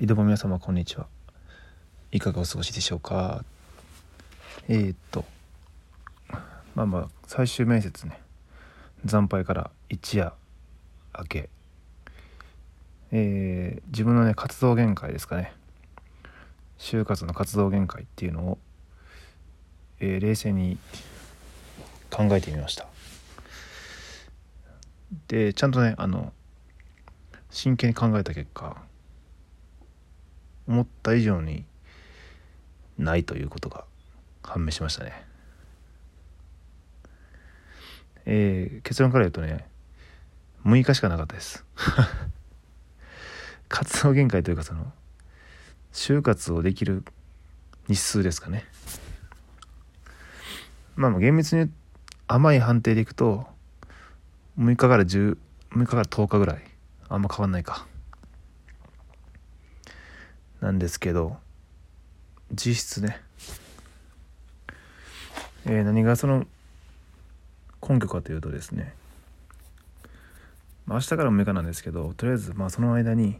どうも皆様こんにちは。いかがお過ごしでしょうか。最終面接ね、惨敗から一夜明け、自分のね活動限界ですかね、就活の活動限界っていうのを、冷静に考えてみました。でちゃんとね真剣に考えた結果、思った以上にないということが判明しましたね。結論から言うとね、6日しかなかったです活動限界というか、その就活をできる日数ですかね。厳密に甘い判定でいくと6日から10日ぐらい、あんま変わんないかなんですけど、実質ね、何がその根拠かというとですね、明日から6日なんですけど、とりあえずその間に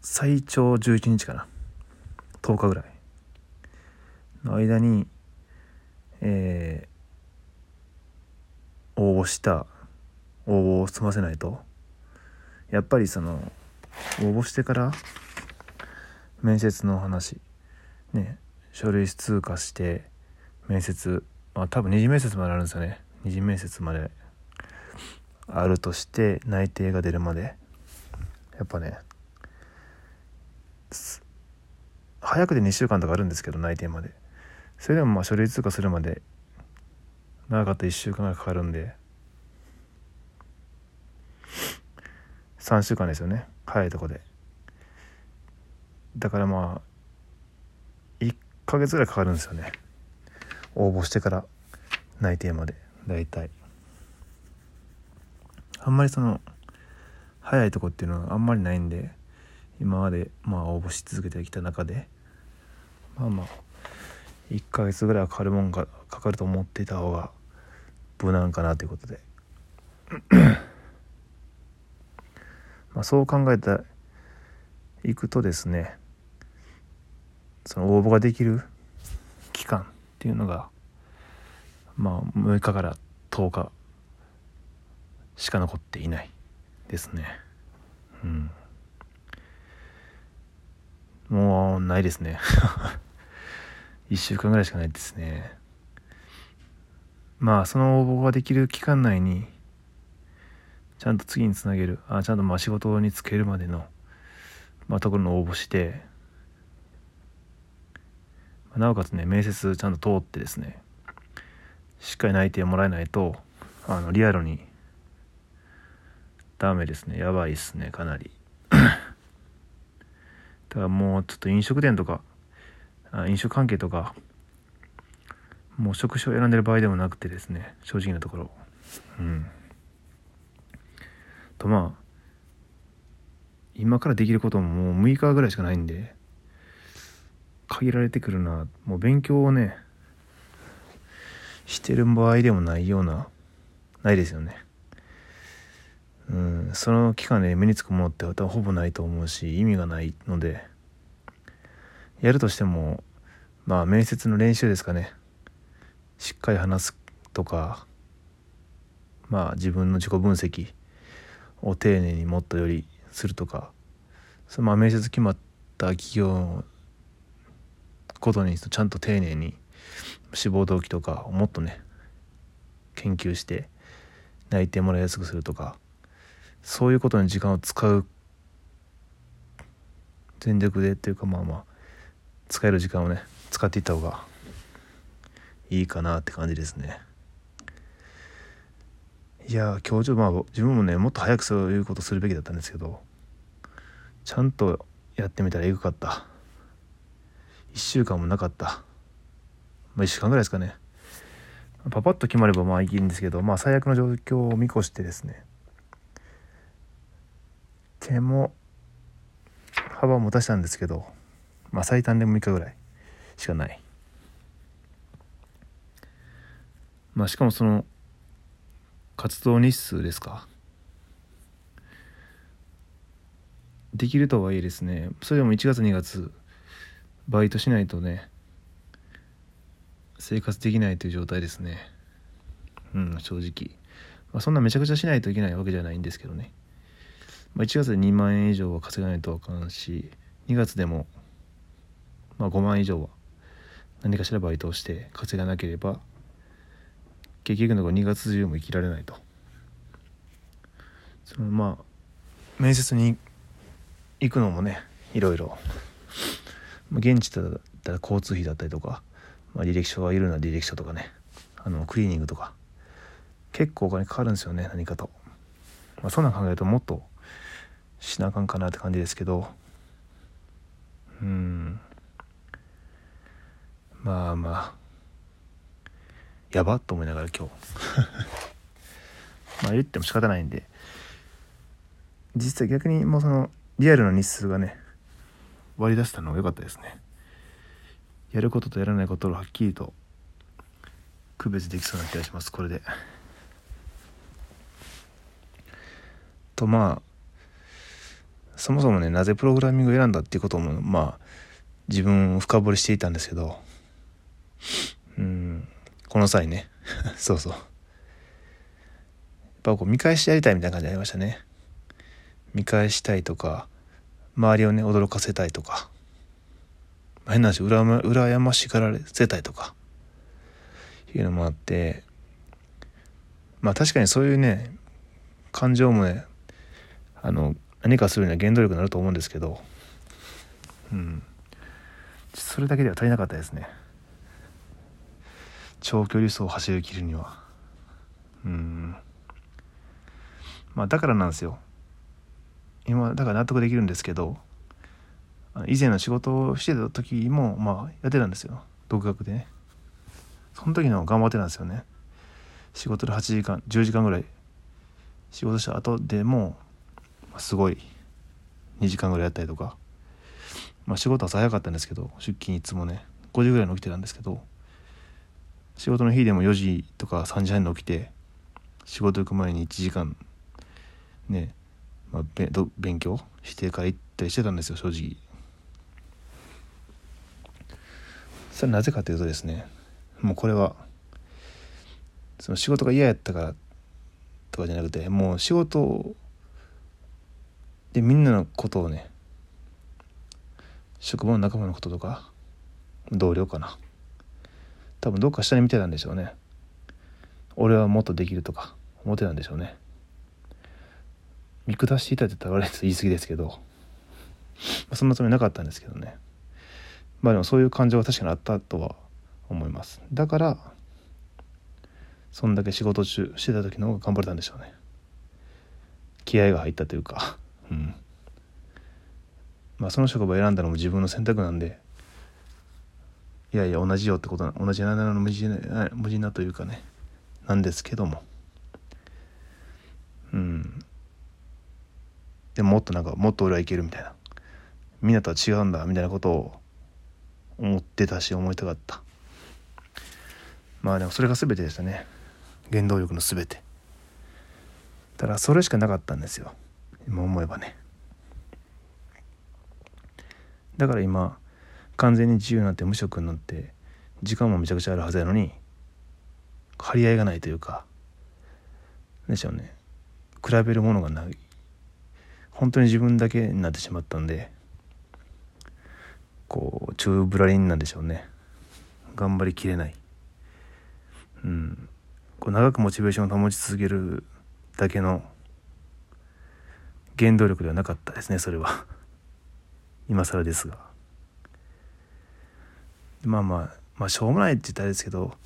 最長11日かな、10日ぐらいの間に、応募を済ませないと、やっぱりその応募してから面接の話ね、書類通過して面接、多分二次面接まであるんですよね。二次面接まであるとして、内定が出るまでやっぱね、早くて2週間とかあるんですけど、内定まで。それでも書類通過するまで長かった1週間がかかるんで、3週間ですよね、早いとこで。だから1ヶ月ぐらいかかるんですよね、応募してから内定まで。だいたいあんまり早いとこっていうのはあんまりないんで、今まで応募し続けてきた中で1ヶ月ぐらいはかかるもんがかかると思っていた方が無難かなということでそう考えていくとですね、その応募ができる期間っていうのが6日から10日しか残っていないですね。もうないですね1週間ぐらいしかないですね。その応募ができる期間内にちゃんと次につなげる、ちゃんと仕事に就けるまでの、ところの応募して、なおかつね、面接ちゃんと通ってですね、しっかり内定をもらえないとリアルにダメですね。やばいですね、かなりだからちょっと飲食店とか飲食関係とか、職種を選んでる場合でもなくてですね、正直なところ、と今からできることももう6日ぐらいしかないんで、限られてくるな。勉強をねしてる場合でもないような、ないですよね。その期間で目につくものってほぼないと思うし、意味がないので、やるとしても面接の練習ですかね。しっかり話すとか、自分の自己分析を丁寧にもっとよりするとか、その面接決まった企業ごとにちゃんと丁寧に志望動機とかをもっとね研究して内定もらいやすくするとか、そういうことに時間を使う、全力でっていうか使える時間をね使っていった方がいいかなって感じですね。今日自分もねもっと早くそういうことするべきだったんですけど、ちゃんとやってみたらエグかった。1週間もなかった。1週間ぐらいですかね。パパッと決まればいいんですけど、最悪の状況を見越してですね、手も幅を持たせたんですけど、最短でも6日ぐらいしかない。しかもその活動日数ですか、できるとはいえですね、それでも1月2月バイトしないとね生活できないという状態ですね。正直、そんなめちゃくちゃしないといけないわけじゃないんですけどね、1月で2万円以上は稼がないとあかんし、2月でも5万円以上は何かしらバイトをして稼がなければ結局のところ2月中も生きられないと。その面接に行くのもね、いろいろ現地だったら交通費だったりとか、履歴書がいるな履歴書とかね、クリーニングとか結構お金かかるんですよね、何かと。そんなん考えるともっとしなあかんかなって感じですけど、やばっと思いながら今日言っても仕方ないんで、実際逆にもうそのリアルの日数がね割り出したのが良かったですね。やることとやらないことをはっきりと区別できそうな気がします、これで。とそもそもね、なぜプログラミングを選んだっていうことも自分を深掘りしていたんですけど、この際ねやっぱ見返してやりたいみたいな感じありましたね。見返したいとか、周りをね驚かせたいとか、変な話羨ましがらせたいとかいうのもあって、確かにそういうね感情もね何かするには原動力になると思うんですけど、それだけでは足りなかったですね、長距離走を走り切るには。だからなんですよ、今だから納得できるんですけど、以前の仕事をしてた時もやってたんですよ、独学でね。その時の頑張ってたんですよね。仕事で8時間10時間ぐらい仕事した後でもすごい2時間ぐらいやったりとか、仕事は朝早かったんですけど、出勤いつもね5時ぐらいに起きてたんですけど、仕事の日でも4時とか3時半に起きて、仕事行く前に1時間ね勉強してから行ったりしてたんですよ、正直。それはなぜかというとですね、もうこれはその仕事が嫌やったからとかじゃなくて、もう仕事でみんなのことをね、職場の仲間のこととか同僚かな、多分どっか下に見てたんでしょうね。俺はもっとできるとか思ってたんでしょうね。見下していたって言ったら言い過ぎですけど、そんなつもりなかったんですけどね。でもそういう感情は確かにあったとは思います。だからそんだけ仕事中してた時の方が頑張れたんでしょうね、気合が入ったというか。その職場を選んだのも自分の選択なんで、同じよってことな、同じなの無事なというかね、なんですけども、でももっと俺はいけるみたいな、みんなとは違うんだみたいなことを思ってたし、思いたかった。でもそれが全てでしたね、原動力の全て。ただそれしかなかったんですよ、今思えばね。だから今完全に自由になって無職になって、時間もめちゃくちゃあるはずやのに張り合いがないというかでしょうね、比べるものがない、本当に自分だけになってしまったんで、中ぶらりんなんでしょうね、頑張りきれない。長くモチベーションを保ち続けるだけの原動力ではなかったですね、それは今更ですが。しょうもないって言ったらあれですけど、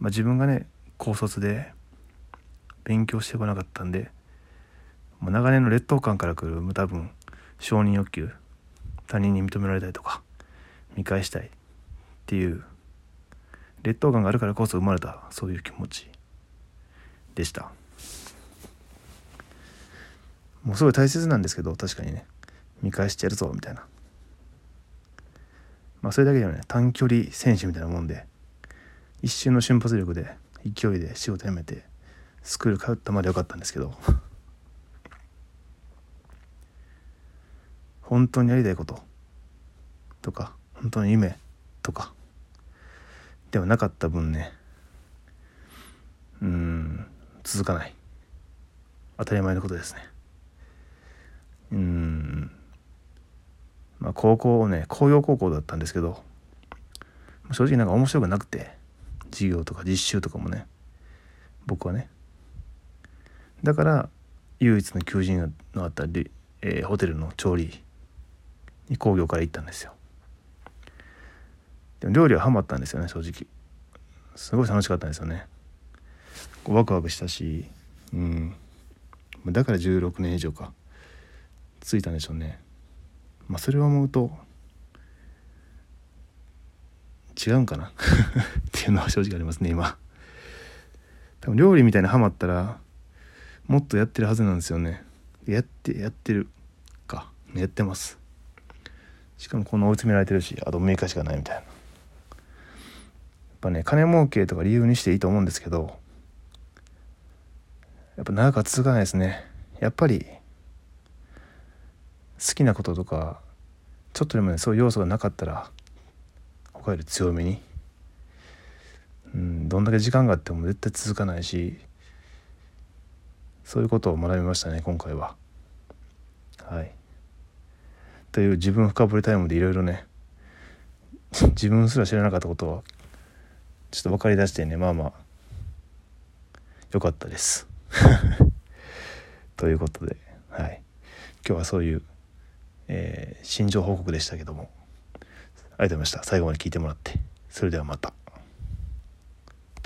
自分がね高卒で勉強してこなかったんで、長年の劣等感からくる多分承認欲求、他人に認められたいとか見返したいっていう劣等感があるからこそ生まれた、そういう気持ちでした。もうすごい大切なんですけど、確かにね見返してやるぞみたいな、それだけではね短距離選手みたいなもんで、一瞬の瞬発力で勢いで仕事辞めてスクール通ったまでよかったんですけど本当にやりたいこととか本当の夢とかではなかった分ね、続かない、当たり前のことですね。高校ね、工業高校だったんですけど、正直なんか面白くなくて、授業とか実習とかもね、僕はね、だから唯一の求人のあったり、ホテルの調理に工業から行ったんですよ。でも料理はハマったんですよね、正直。すごい楽しかったんですよね。ワクワクしたし、だから16年以上かついたんでしょうね。それを思うと違うんかなっていうのは正直ありますね。今多分料理みたいにハマったらもっとやってるはずなんですよね。やってます。しかもこんな追い詰められてるし、あと6日しかないみたいな。やっぱね、金儲けとか理由にしていいと思うんですけど、やっぱ長くは続かないですね。やっぱり好きなこととかちょっとでもね、そういう要素がなかったら他より強めに、どんだけ時間があっても絶対続かないし、そういうことを学びましたね、今回は。はい。という自分深掘りタイムでいろいろね、自分すら知らなかったことをちょっと分かり出してね、良かったですということで、はい、今日はそういう心情報告でしたけども、ありがとうございました。最後まで聞いてもらって。それではまた。